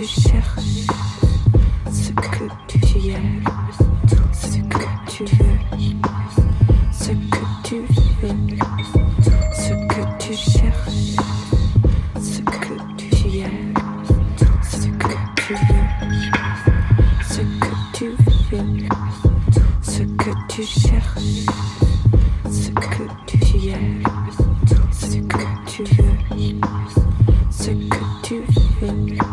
tu cherches, ce que tu aimes, ce que tu veux, ce que tu veux, ce que tu cherches, ce que tu aimes, ce que tu veux, ce que tu veux, ce que tu cherches, ce que tu aimes, ce que tu veux, ce que tu veux,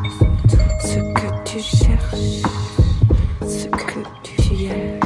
ce que tu cherches, ce que tu aimes.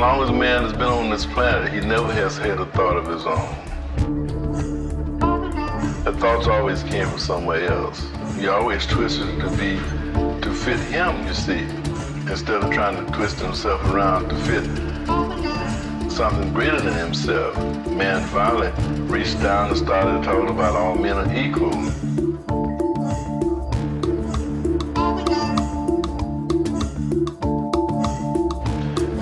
long as man has been on this planet, he never has had a thought of his own. The thoughts always came from somewhere else. He always twisted it to fit him, you see, instead of trying to twist himself around to fit something greater than himself. Man finally reached down and started talking about all men are equal.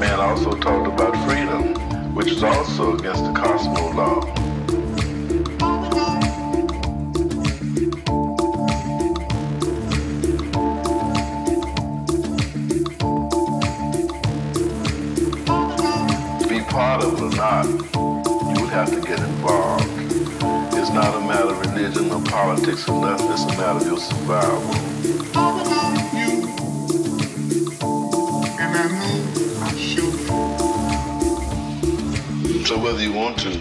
Man also talked about freedom, which is also against the cosmos law. To be part of it or not, you would have to get involved. It's not a matter of religion or politics or nothing, it's a matter of your survival. So whether you want to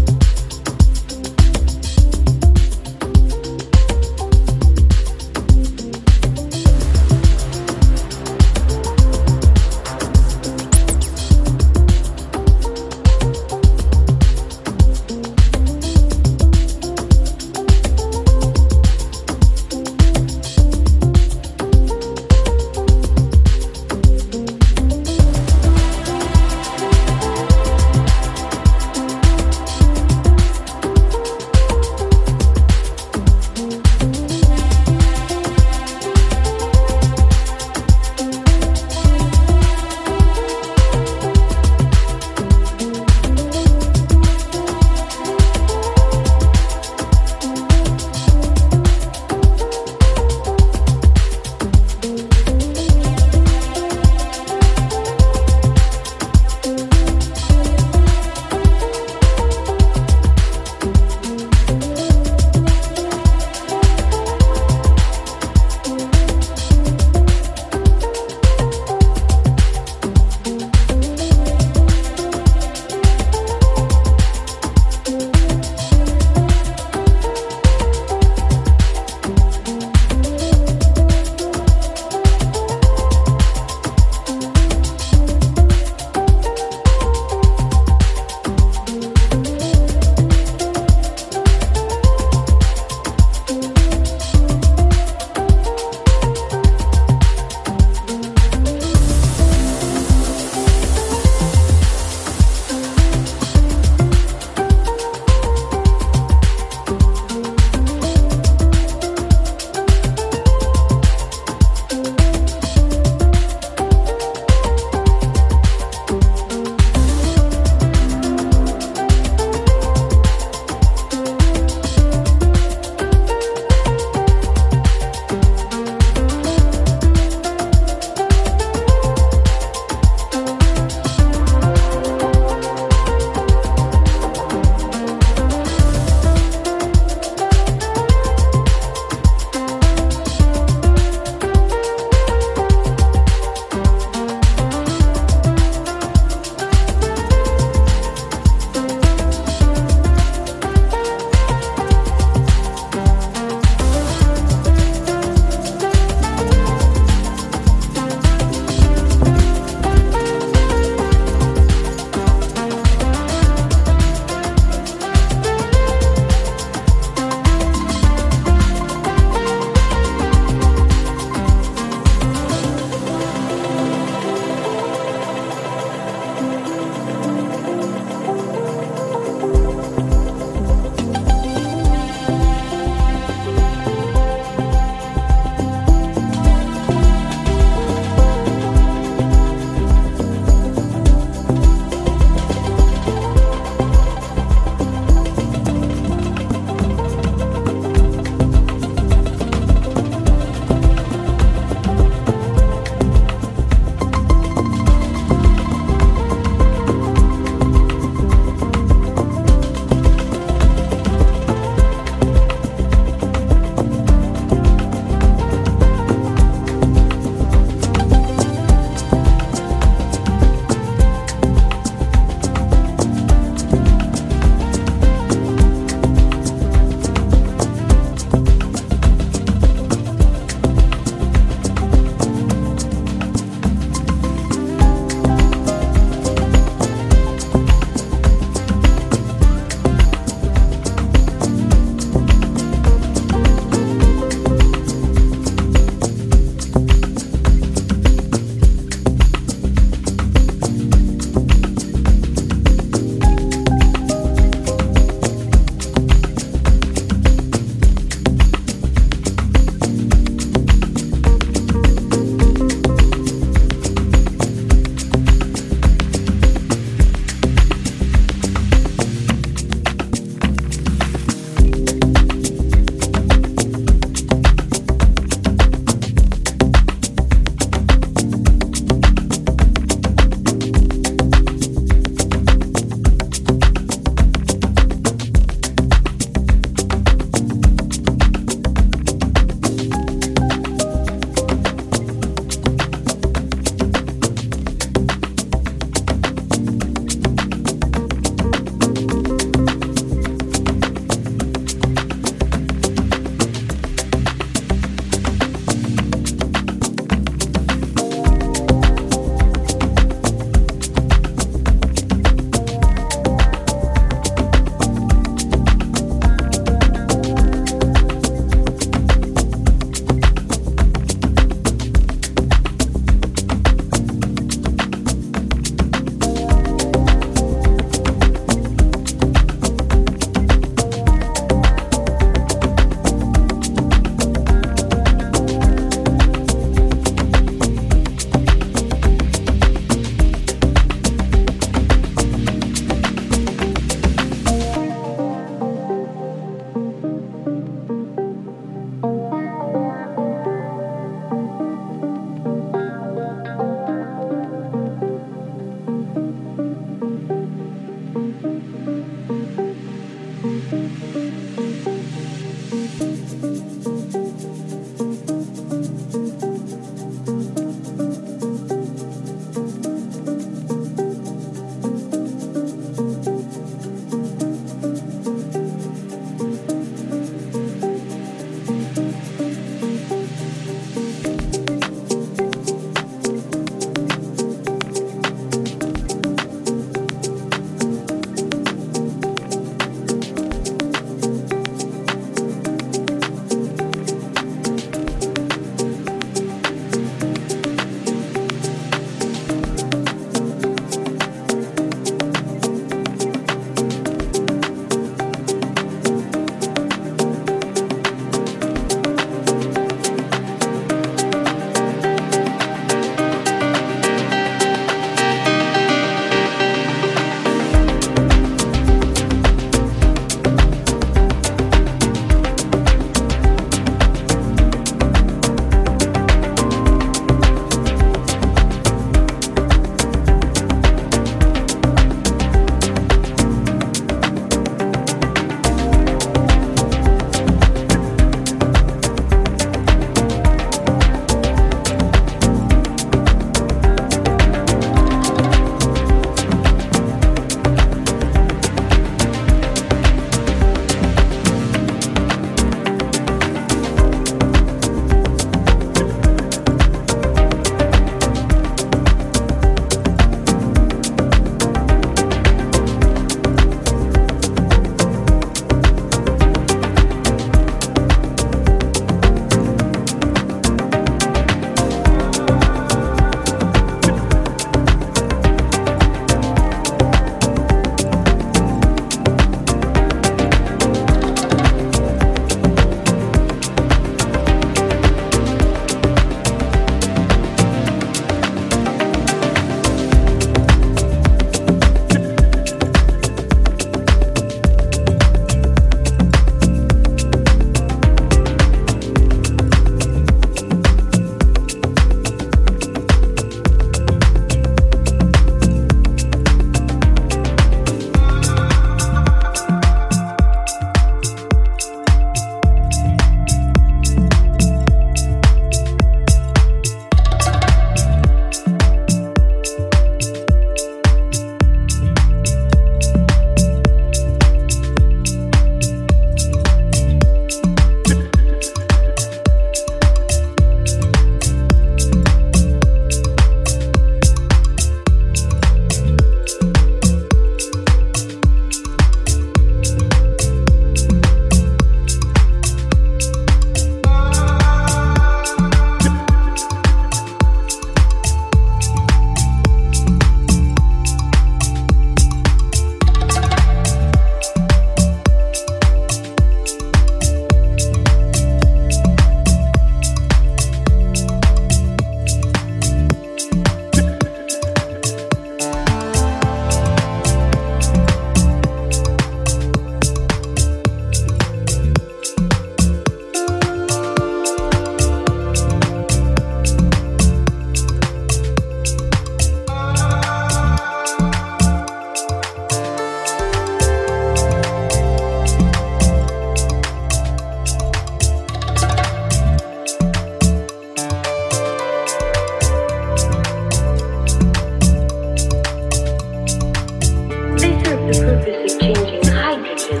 the purpose of changing hydrogen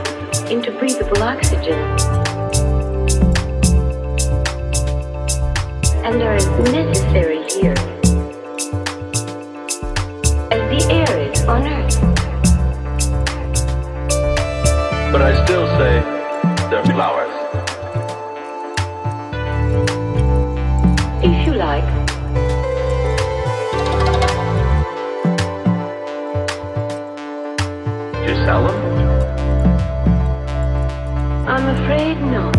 into breathable oxygen, and are as necessary here as the air is on Earth. But I still say they're flowers. If you like. I'm afraid not.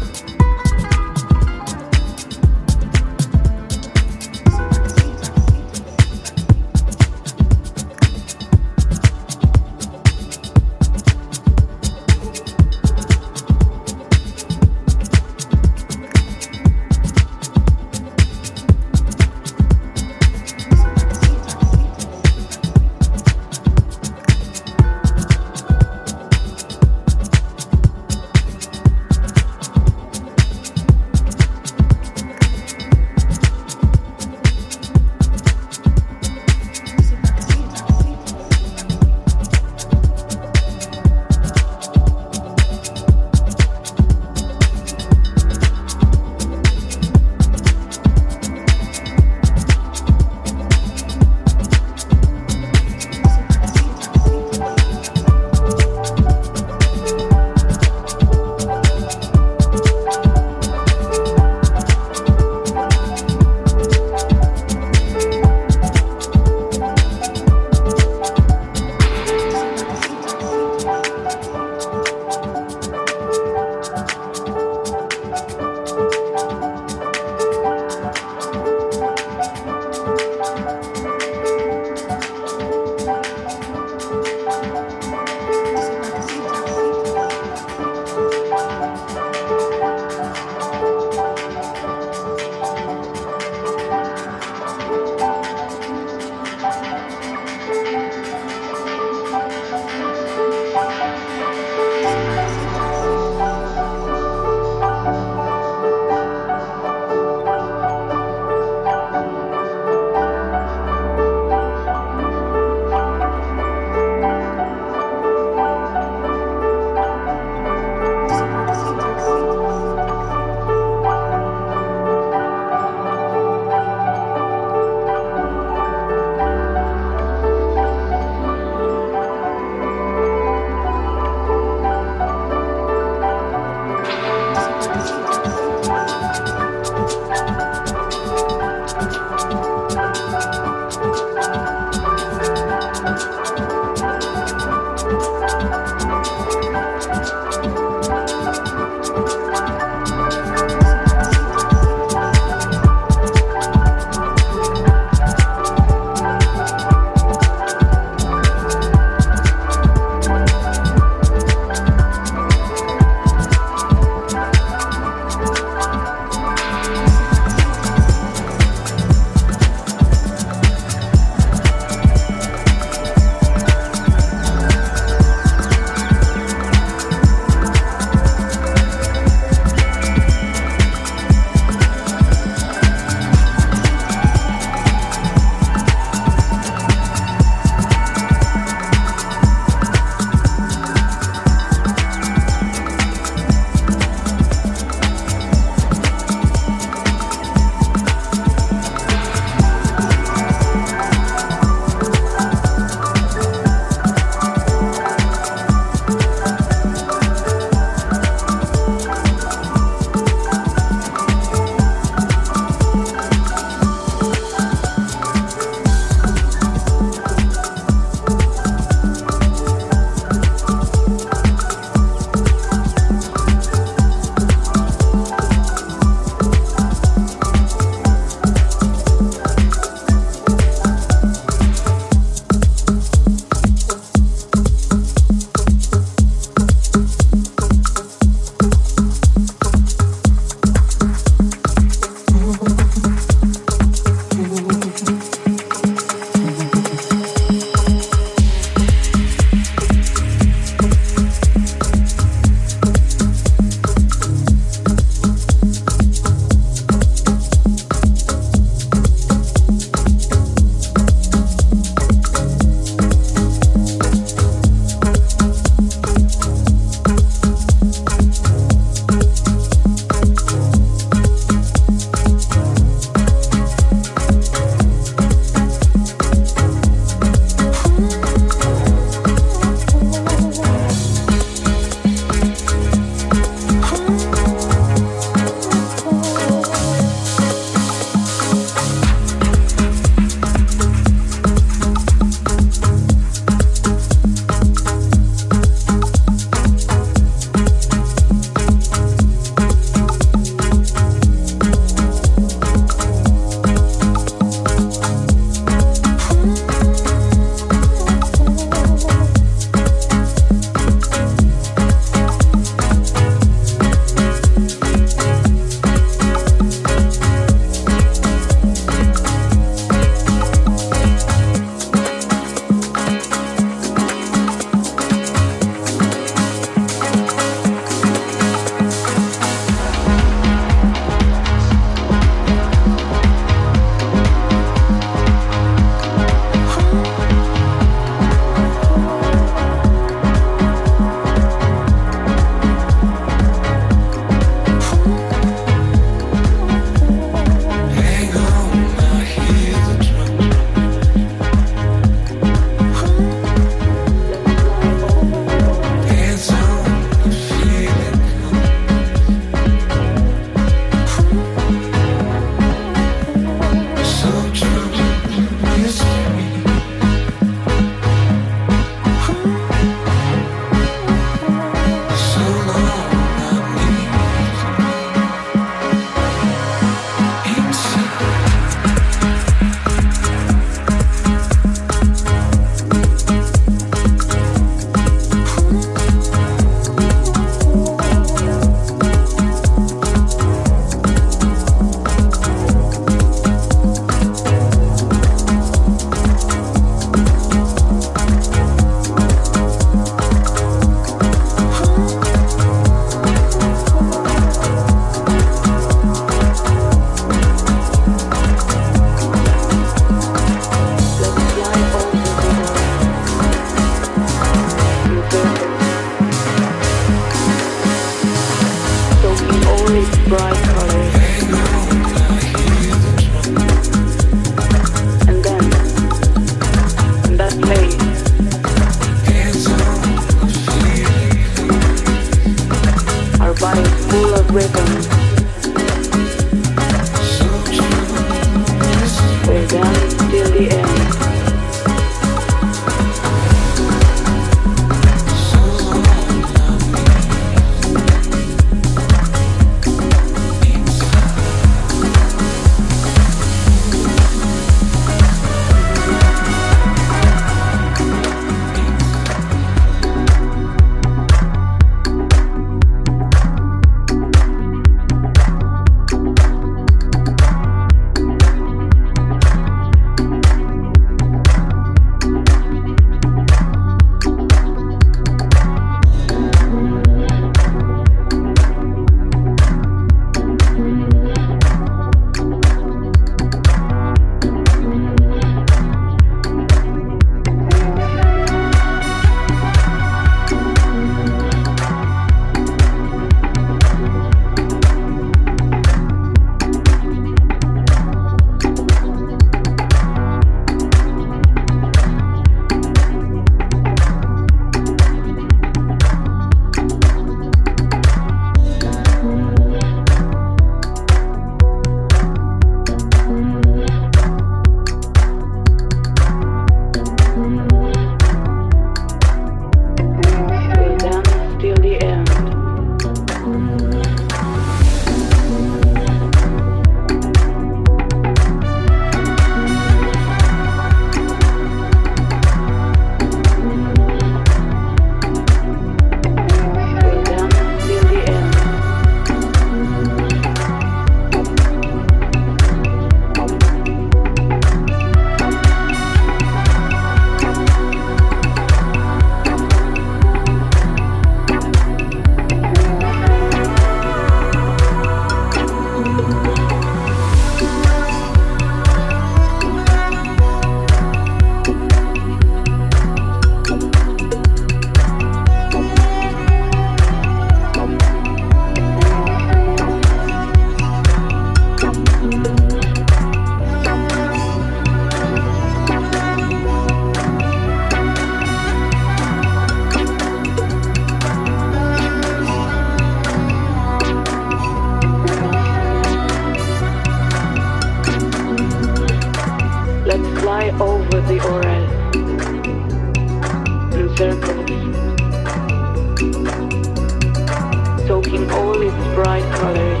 bright colors.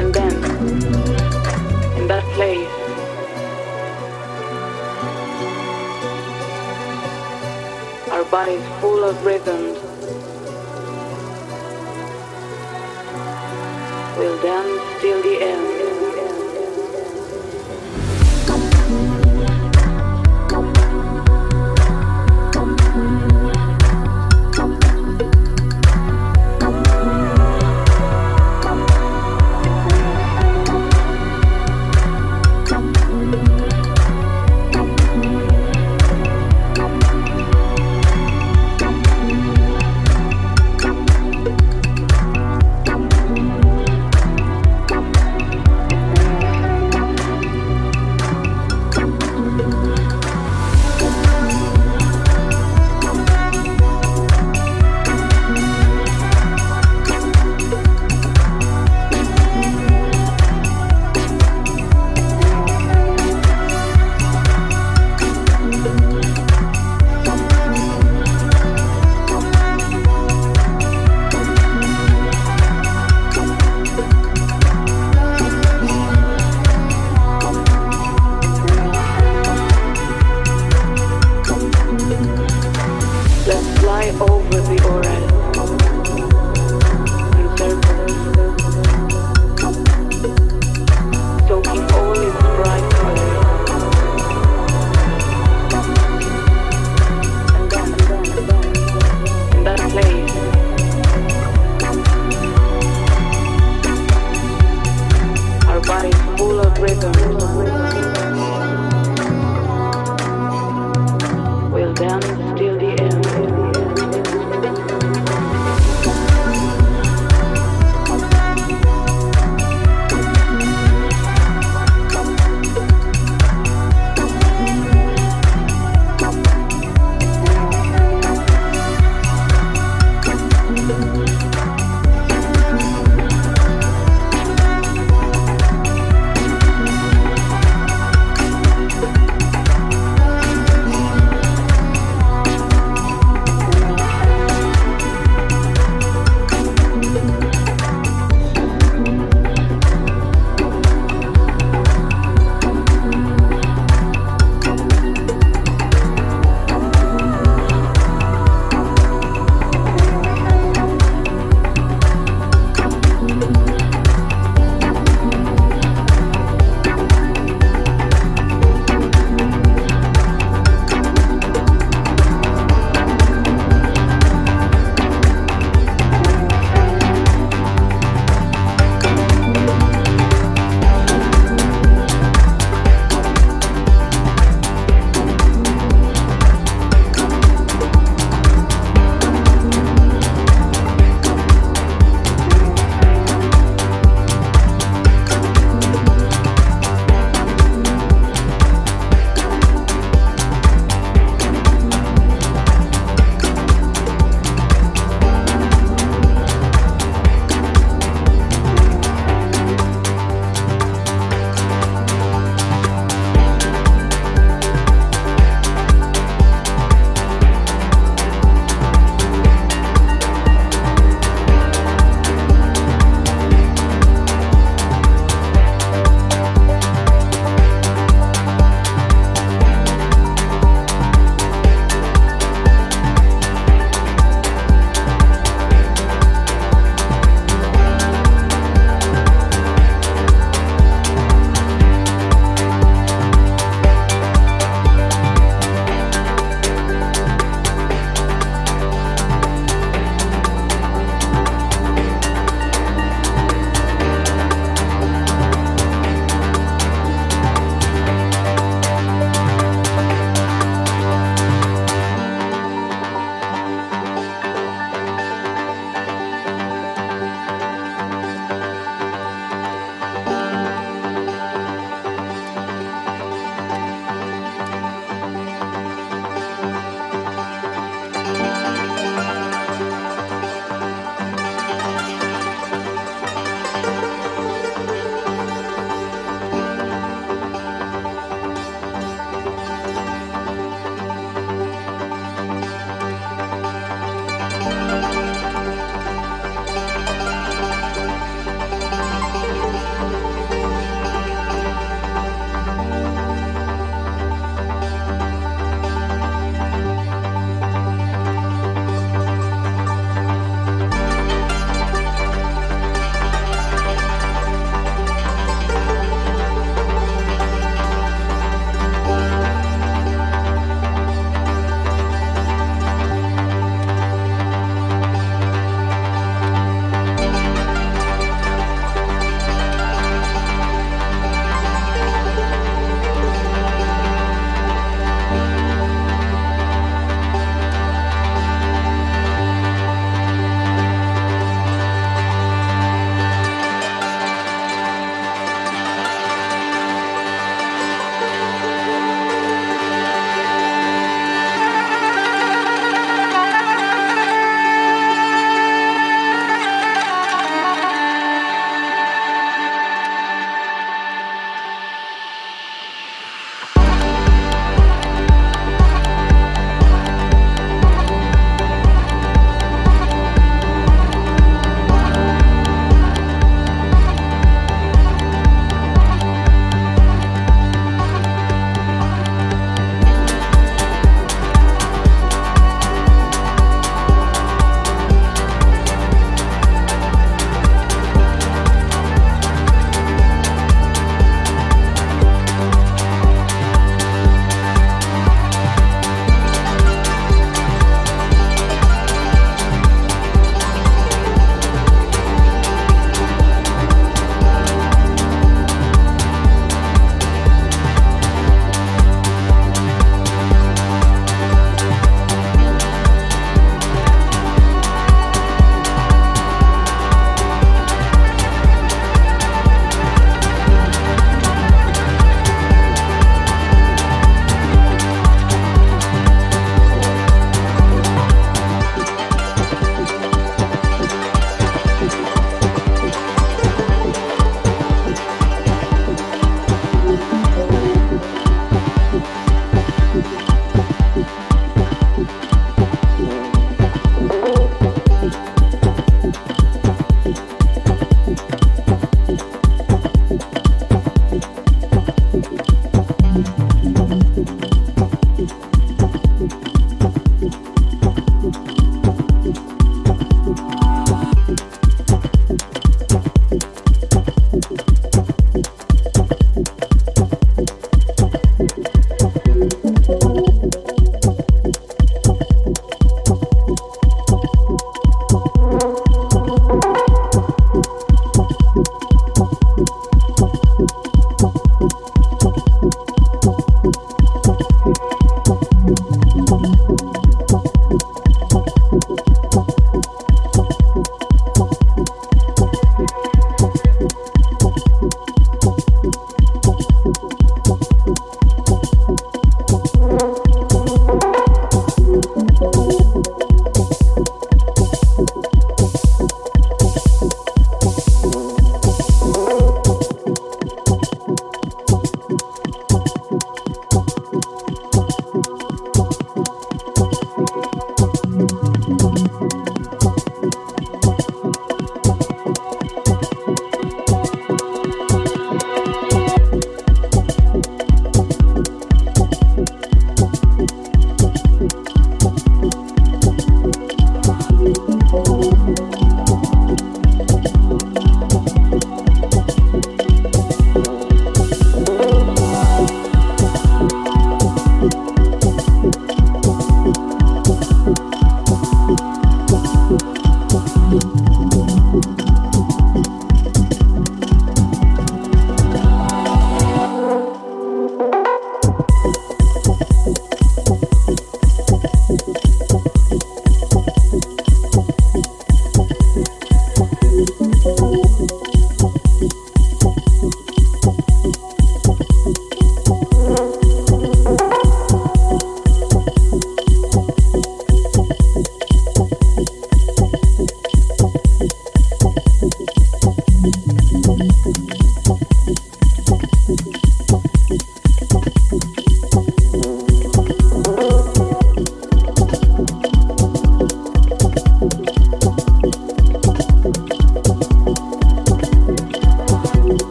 And then, in that place, our bodies full of rhythms, we'll dance till the end.